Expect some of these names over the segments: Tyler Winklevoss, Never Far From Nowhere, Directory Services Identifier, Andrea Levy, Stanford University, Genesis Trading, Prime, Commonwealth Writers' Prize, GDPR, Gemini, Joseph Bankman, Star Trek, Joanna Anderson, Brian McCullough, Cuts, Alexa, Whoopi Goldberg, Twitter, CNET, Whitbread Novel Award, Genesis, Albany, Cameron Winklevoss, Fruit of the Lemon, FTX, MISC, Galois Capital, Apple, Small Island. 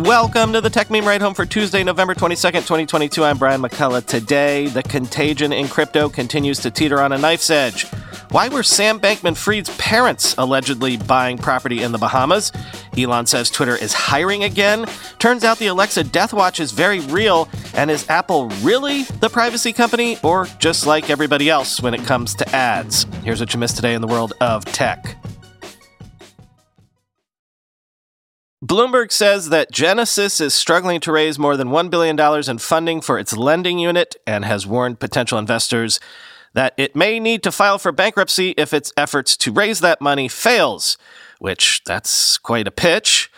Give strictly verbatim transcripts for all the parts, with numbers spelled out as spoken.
Welcome to the Tech Meme Ride Home for Tuesday, November twenty-second, twenty twenty-two. I'm Brian McCullough. Today, the contagion in crypto continues to teeter on a knife's edge. Why were Sam Bankman-Fried's parents allegedly buying property in the Bahamas? Elon says Twitter is hiring again. Turns out the Alexa death watch is very real. And is Apple really the privacy company, or just like everybody else when it comes to ads? Here's what you missed today in the world of tech. Bloomberg says that Genesis is struggling to raise more than one billion dollars in funding for its lending unit and has warned potential investors that it may need to file for bankruptcy if its efforts to raise that money fails, which that's quite a pitch.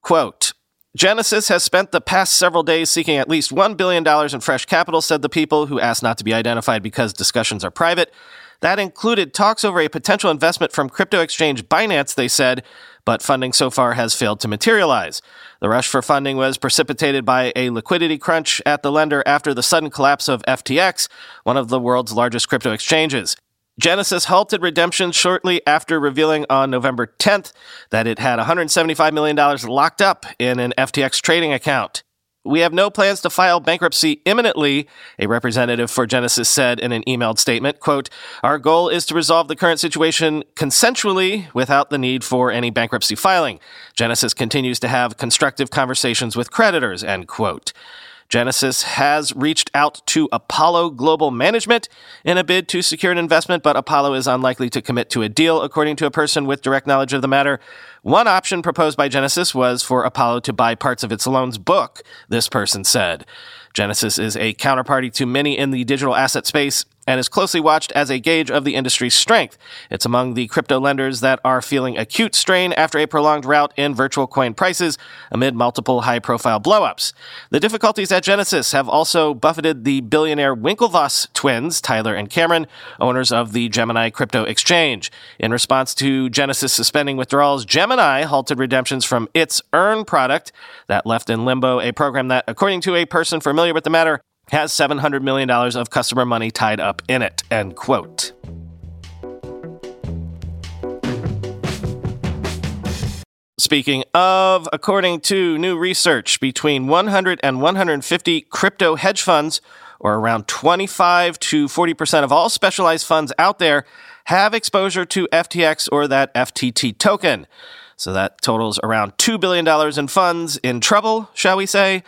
Quote, Genesis has spent the past several days seeking at least one billion dollars in fresh capital, said the people who asked not to be identified because discussions are private. That included talks over a potential investment from crypto exchange Binance, they said, but funding so far has failed to materialize. The rush for funding was precipitated by a liquidity crunch at the lender after the sudden collapse of F T X, one of the world's largest crypto exchanges. Genesis halted redemption shortly after revealing on November tenth that it had one hundred seventy-five million dollars locked up in an F T X trading account. We have no plans to file bankruptcy imminently, a representative for Genesis said in an emailed statement. Quote, our goal is to resolve the current situation consensually without the need for any bankruptcy filing. Genesis continues to have constructive conversations with creditors, end quote. Genesis has reached out to Apollo Global Management in a bid to secure an investment, but Apollo is unlikely to commit to a deal, according to a person with direct knowledge of the matter. One option proposed by Genesis was for Apollo to buy parts of its loans book, this person said. Genesis is a counterparty to many in the digital asset space and is closely watched as a gauge of the industry's strength. It's among the crypto lenders that are feeling acute strain after a prolonged rout in virtual coin prices amid multiple high-profile blowups. The difficulties at Genesis have also buffeted the billionaire Winklevoss twins, Tyler and Cameron, owners of the Gemini crypto exchange. In response to Genesis suspending withdrawals, Gemini halted redemptions from its Earn product that left in limbo a program that, according to a person familiar with the matter, has seven hundred million dollars of customer money tied up in it, end quote. Speaking of, according to new research, between one hundred and one hundred fifty crypto hedge funds, or around twenty-five to forty percent of all specialized funds out there, have exposure to F T X or that F T T token. So that totals around two billion dollars in funds in trouble, shall we say?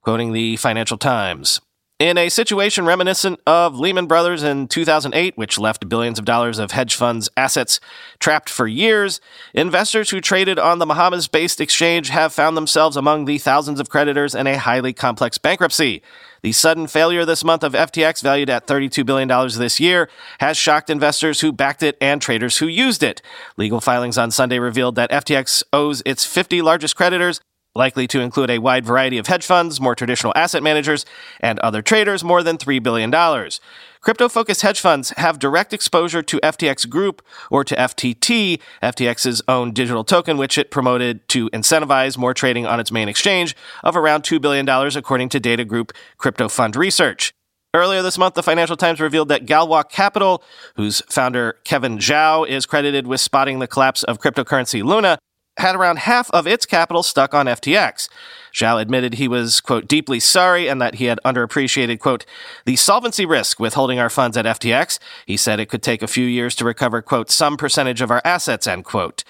Quoting the Financial Times. In a situation reminiscent of Lehman Brothers in two thousand eight, which left billions of dollars of hedge funds' assets trapped for years, investors who traded on the Bahamas-based exchange have found themselves among the thousands of creditors in a highly complex bankruptcy. The sudden failure this month of F T X, valued at thirty-two billion dollars this year, has shocked investors who backed it and traders who used it. Legal filings on Sunday revealed that F T X owes its fifty largest creditors, likely to include a wide variety of hedge funds, more traditional asset managers, and other traders, more than three billion dollars. Crypto-focused hedge funds have direct exposure to F T X Group, or to F T T, F T X's own digital token, which it promoted to incentivize more trading on its main exchange, of around two billion dollars, according to data group CryptoFund Research. Earlier this month, the Financial Times revealed that Galois Capital, whose founder Kevin Zhao is credited with spotting the collapse of cryptocurrency Luna, had around half of its capital stuck on F T X. Zhao admitted he was, quote, deeply sorry and that he had underappreciated, quote, the solvency risk with holding our funds at F T X. He said it could take a few years to recover, quote, some percentage of our assets, end quote.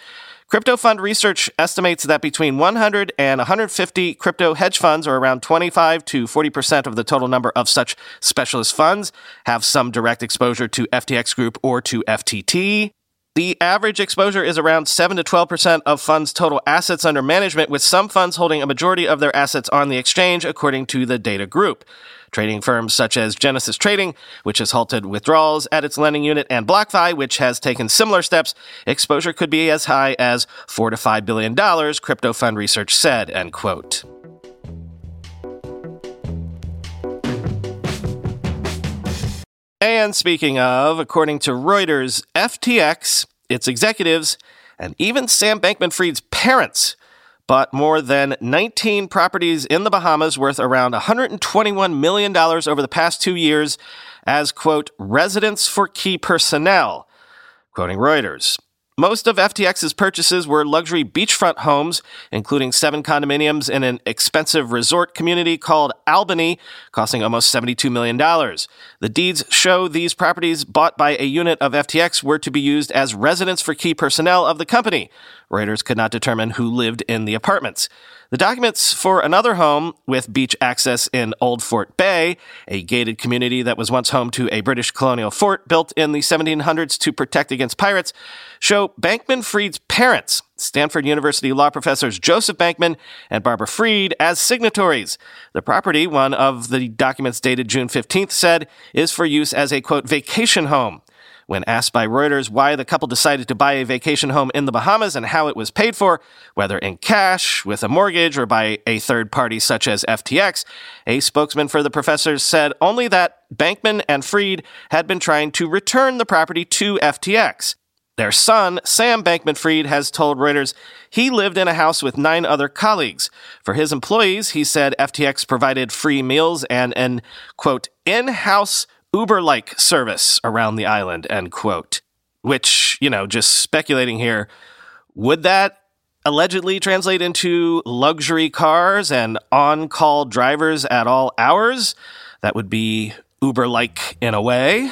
CryptoFund Research estimates that between one hundred and one hundred fifty crypto hedge funds, or around twenty-five to forty percent of the total number of such specialist funds, have some direct exposure to F T X Group or to F T T. The average exposure is around seven to twelve percent of funds' total assets under management, with some funds holding a majority of their assets on the exchange, according to the data group. Trading firms such as Genesis Trading, which has halted withdrawals at its lending unit, and BlockFi, which has taken similar steps, exposure could be as high as four to five billion dollars, CryptoFund Research said, end quote. And speaking of, according to Reuters, F T X, its executives, and even Sam Bankman-Fried's parents bought more than nineteen properties in the Bahamas worth around one hundred twenty-one million dollars over the past two years as, quote, residence for key personnel, quoting Reuters. Most of F T X's purchases were luxury beachfront homes, including seven condominiums in an expensive resort community called Albany, costing almost seventy-two million dollars. The deeds show these properties bought by a unit of F T X were to be used as residence for key personnel of the company. Reuters could not determine who lived in the apartments. The documents for another home with beach access in Old Fort Bay, a gated community that was once home to a British colonial fort built in the seventeen hundreds to protect against pirates, show Bankman Fried's parents, Stanford University law professors Joseph Bankman and Barbara Fried, as signatories. The property, one of the documents dated June fifteenth, said, is for use as a, quote, vacation home. When asked by Reuters why the couple decided to buy a vacation home in the Bahamas and how it was paid for, whether in cash, with a mortgage, or by a third party such as F T X, a spokesman for the professors said only that Bankman and Fried had been trying to return the property to F T X. Their son, Sam Bankman-Fried, has told Reuters he lived in a house with nine other colleagues. For his employees, he said F T X provided free meals and an, quote, in-house Uber-like service around the island, end quote. Which, you know, just speculating here, would that allegedly translate into luxury cars and on-call drivers at all hours? That would be Uber-like in a way.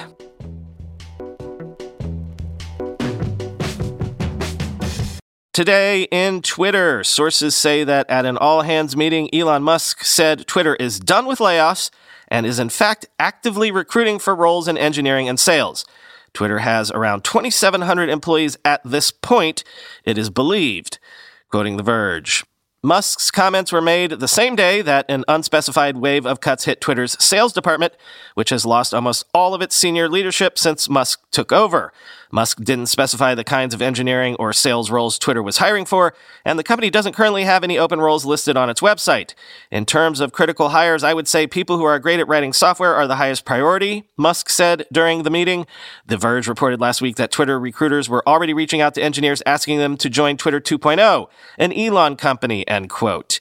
Today in Twitter, sources say that at an all-hands meeting, Elon Musk said Twitter is done with layoffs and is in fact actively recruiting for roles in engineering and sales. Twitter has around twenty-seven hundred employees at this point, it is believed, quoting The Verge. Musk's comments were made the same day that an unspecified wave of cuts hit Twitter's sales department, which has lost almost all of its senior leadership since Musk took over. Musk didn't specify the kinds of engineering or sales roles Twitter was hiring for, and the company doesn't currently have any open roles listed on its website. In terms of critical hires, I would say people who are great at writing software are the highest priority, Musk said during the meeting. The Verge reported last week that Twitter recruiters were already reaching out to engineers asking them to join Twitter two point oh, an Elon company, end quote.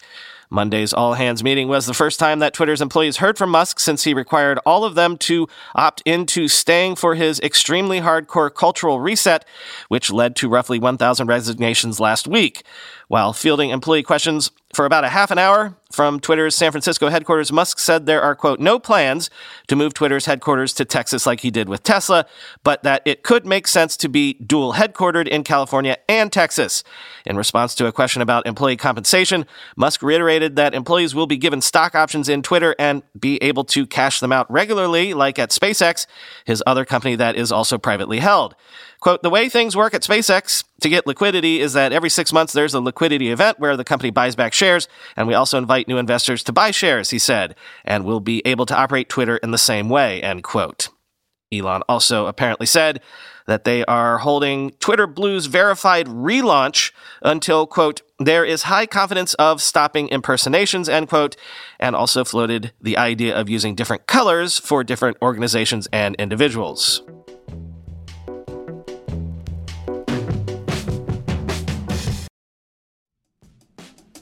Monday's all-hands meeting was the first time that Twitter's employees heard from Musk since he required all of them to opt into staying for his extremely hardcore cultural reset, which led to roughly one thousand resignations last week. While fielding employee questions for about a half an hour from Twitter's San Francisco headquarters, Musk said there are, quote, no plans to move Twitter's headquarters to Texas like he did with Tesla, but that it could make sense to be dual headquartered in California and Texas. In response to a question about employee compensation, Musk reiterated that employees will be given stock options in Twitter and be able to cash them out regularly, like at SpaceX, his other company that is also privately held. Quote, the way things work at SpaceX to get liquidity is that every six months there's a liquidity event where the company buys back shares, and we also invite new investors to buy shares, he said, and we'll be able to operate Twitter in the same way, end quote. Elon also apparently said that they are holding Twitter Blue's verified relaunch until, quote, there is high confidence of stopping impersonations, end quote, and also floated the idea of using different colors for different organizations and individuals.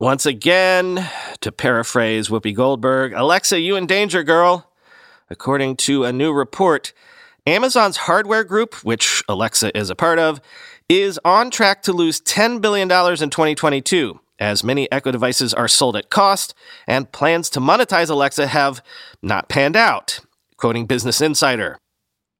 Once again, to paraphrase Whoopi Goldberg, Alexa, you in danger, girl. According to a new report, Amazon's hardware group, which Alexa is a part of, is on track to lose ten billion dollars in twenty twenty-two, as many Echo devices are sold at cost, and plans to monetize Alexa have not panned out. Quoting Business Insider,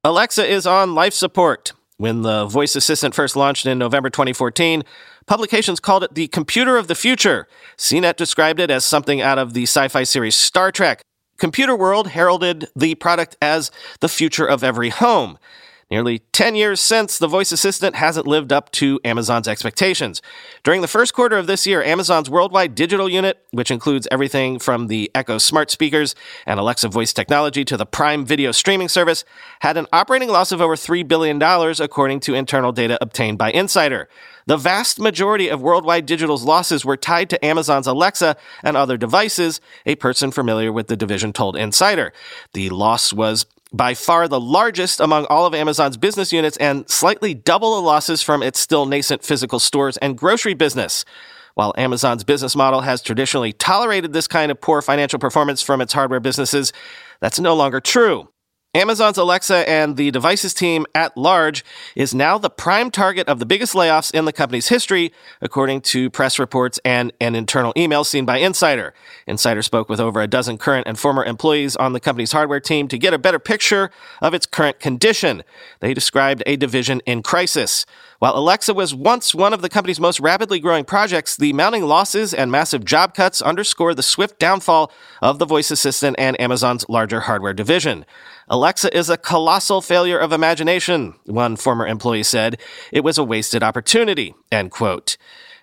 Alexa is on life support. When the voice assistant first launched in November twenty fourteen, publications called it the computer of the future. C net described it as something out of the sci-fi series Star Trek. Computer World heralded the product as the future of every home. Nearly ten years since, the voice assistant hasn't lived up to Amazon's expectations. During the first quarter of this year, Amazon's worldwide digital unit, which includes everything from the Echo smart speakers and Alexa voice technology to the Prime video streaming service, had an operating loss of over three billion dollars, according to internal data obtained by Insider. The vast majority of worldwide digital's losses were tied to Amazon's Alexa and other devices, a person familiar with the division told Insider. The loss was by far the largest among all of Amazon's business units, and slightly double the losses from its still nascent physical stores and grocery business. While Amazon's business model has traditionally tolerated this kind of poor financial performance from its hardware businesses, that's no longer true. Amazon's Alexa and the devices team at large is now the prime target of the biggest layoffs in the company's history, according to press reports and an internal email seen by Insider. Insider spoke with over a dozen current and former employees on the company's hardware team to get a better picture of its current condition. They described a division in crisis. While Alexa was once one of the company's most rapidly growing projects, the mounting losses and massive job cuts underscore the swift downfall of the voice assistant and Amazon's larger hardware division. Alexa is a colossal failure of imagination, one former employee said. It was a wasted opportunity, end quote.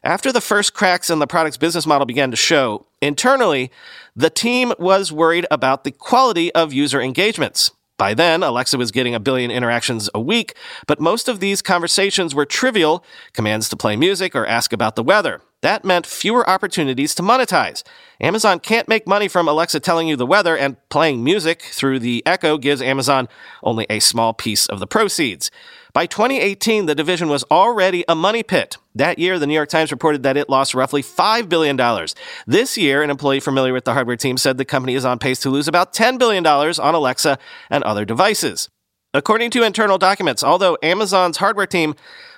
After the first cracks in the product's business model began to show, internally, the team was worried about the quality of user engagements. By then, Alexa was getting a billion interactions a week, but most of these conversations were trivial, commands to play music or ask about the weather. That meant fewer opportunities to monetize. Amazon can't make money from Alexa telling you the weather, and playing music through the Echo gives Amazon only a small piece of the proceeds. By twenty eighteen, the division was already a money pit. That year, the New York Times reported that it lost roughly five billion dollars. This year, an employee familiar with the hardware team said the company is on pace to lose about ten billion dollars on Alexa and other devices. According to internal documents, although Amazon's hardware team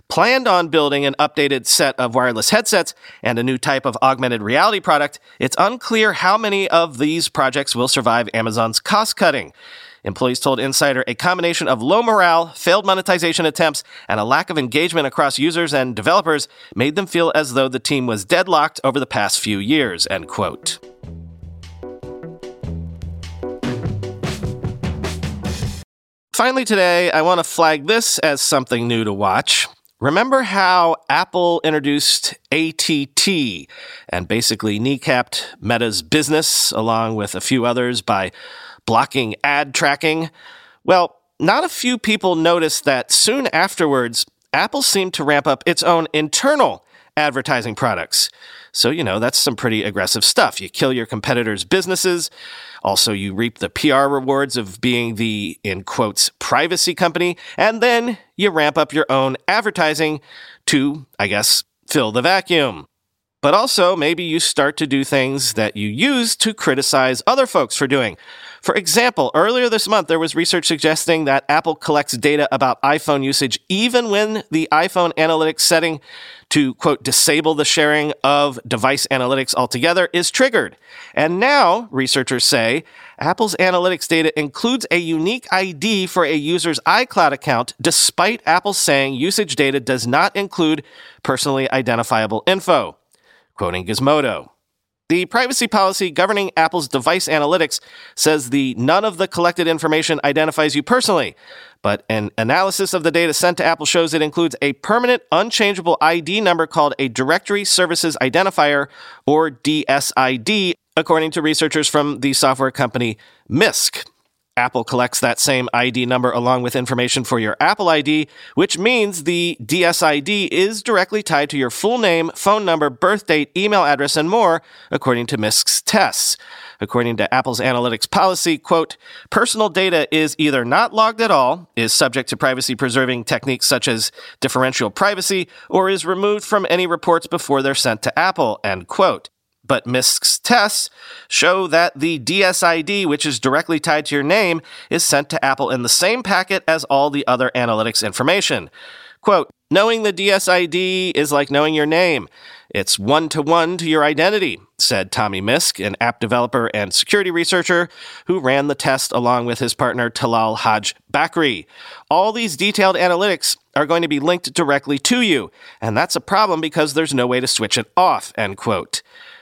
planned on building an updated set of wireless headsets and a new type of augmented reality product, it's unclear how many of these projects will survive Amazon's cost-cutting. Employees told Insider a combination of low morale, failed monetization attempts, and a lack of engagement across users and developers made them feel as though the team was deadlocked over the past few years, end quote. Finally today, I want to flag this as something new to watch. Remember how Apple introduced A T T and basically kneecapped Meta's business, along with a few others, by blocking ad tracking? Well, not a few people noticed that soon afterwards, Apple seemed to ramp up its own internal advertising products. So, you know, that's some pretty aggressive stuff. You kill your competitors' businesses. Also, you reap the P R rewards of being the, in quotes, privacy company. And then you ramp up your own advertising to, I guess, fill the vacuum. But also, maybe you start to do things that you use to criticize other folks for doing. For example, earlier this month, there was research suggesting that Apple collects data about iPhone usage even when the iPhone analytics setting to, quote, disable the sharing of device analytics altogether is triggered. And now, researchers say, Apple's analytics data includes a unique I D for a user's iCloud account, despite Apple saying usage data does not include personally identifiable info. Quoting Gizmodo, the privacy policy governing Apple's device analytics says the none of the collected information identifies you personally, but an analysis of the data sent to Apple shows it includes a permanent, unchangeable I D number called a Directory Services Identifier, or D S I D, according to researchers from the software company MISC. Apple collects that same I D number along with information for your Apple I D, which means the D S I D is directly tied to your full name, phone number, birth date, email address, and more, according to MISC's tests. According to Apple's analytics policy, quote, personal data is either not logged at all, is subject to privacy-preserving techniques such as differential privacy, or is removed from any reports before they're sent to Apple, end quote. But MISC's tests show that the D S I D, which is directly tied to your name, is sent to Apple in the same packet as all the other analytics information. Quote, knowing the D S I D is like knowing your name. It's one-to-one to your identity, said Tommy Mysk, an app developer and security researcher who ran the test along with his partner Talal Haj Bakri. All these detailed analytics are going to be linked directly to you, and that's a problem because there's no way to switch it off, end quote.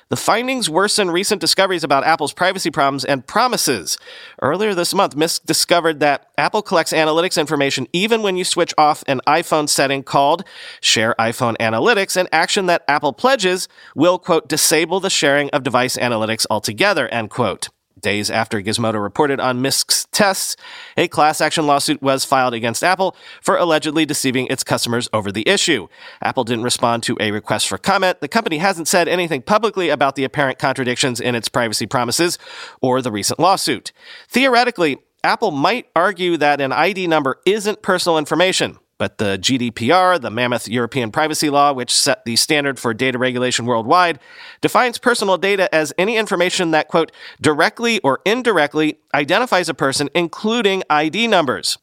The findings worsen recent discoveries about Apple's privacy problems and promises. Earlier this month, MISC discovered that Apple collects analytics information even when you switch off an iPhone setting called Share iPhone Analytics, an action that Apple pledges will, quote, disable the sharing of device analytics altogether, end quote. Days after Gizmodo reported on MISC's tests, a class action lawsuit was filed against Apple for allegedly deceiving its customers over the issue. Apple didn't respond to a request for comment. The company hasn't said anything publicly about the apparent contradictions in its privacy promises or the recent lawsuit. Theoretically, Apple might argue that an I D number isn't personal information. But the G D P R, the mammoth European privacy law, which set the standard for data regulation worldwide, defines personal data as any information that, quote, directly or indirectly identifies a person, including I D numbers.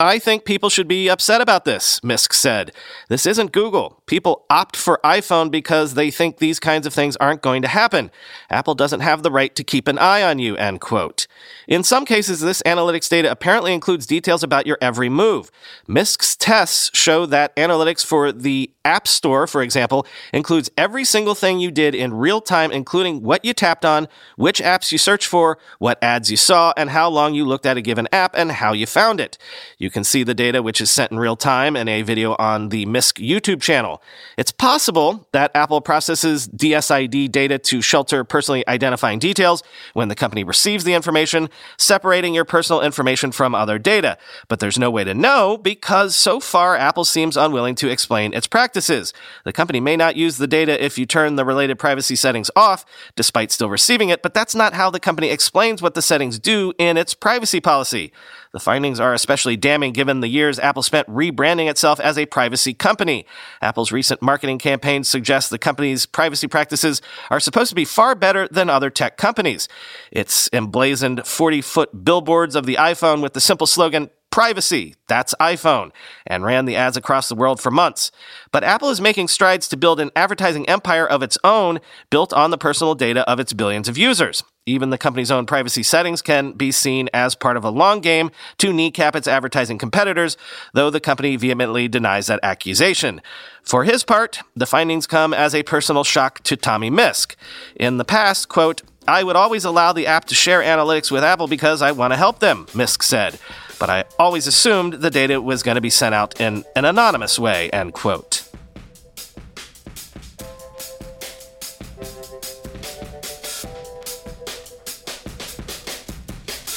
I think people should be upset about this, MISC said. This isn't Google. People opt for iPhone because they think these kinds of things aren't going to happen. Apple doesn't have the right to keep an eye on you, end quote. In some cases, this analytics data apparently includes details about your every move. MISC's tests show that analytics for the App Store, for example, includes every single thing you did in real time, including what you tapped on, which apps you searched for, what ads you saw, and how long you looked at a given app and how you found it. You can see the data, which is sent in real time, in a video on the MISC YouTube channel. It's possible that Apple processes D S I D data to shelter personally identifying details when the company receives the information, separating your personal information from other data. But there's no way to know because so far Apple seems unwilling to explain its practices. The company may not use the data if you turn the related privacy settings off, despite still receiving it, but that's not how the company explains what the settings do in its privacy policy. The findings are especially damning given the years Apple spent rebranding itself as a privacy company. Apple's recent marketing campaigns suggest the company's privacy practices are supposed to be far better than other tech companies. Its emblazoned forty-foot billboards of the iPhone with the simple slogan, privacy, that's iPhone, and ran the ads across the world for months. But Apple is making strides to build an advertising empire of its own, built on the personal data of its billions of users. Even the company's own privacy settings can be seen as part of a long game to kneecap its advertising competitors, though the company vehemently denies that accusation. For his part, the findings come as a personal shock to Tommy Mysk. In the past, quote, I would always allow the app to share analytics with Apple because I want to help them, Mysk said. But I always assumed the data was going to be sent out in an anonymous way, end quote.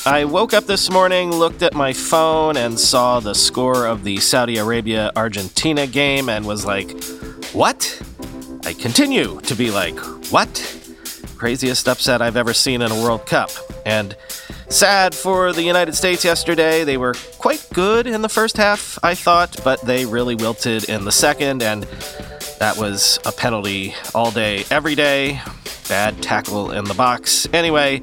I woke up this morning, looked at my phone, and saw the score of the Saudi Arabia-Argentina game and was like, what? I continue to be like, what? Craziest upset I've ever seen in a World Cup. And sad for the United States yesterday. They were quite good in the first half, I thought, but they really wilted in the second, and That was a penalty all day, every day. Bad tackle in the box. Anyway,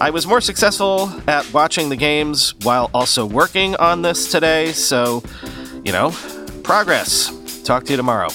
I was more successful at watching the games while also working on this today. So, you know, progress. Talk to you tomorrow.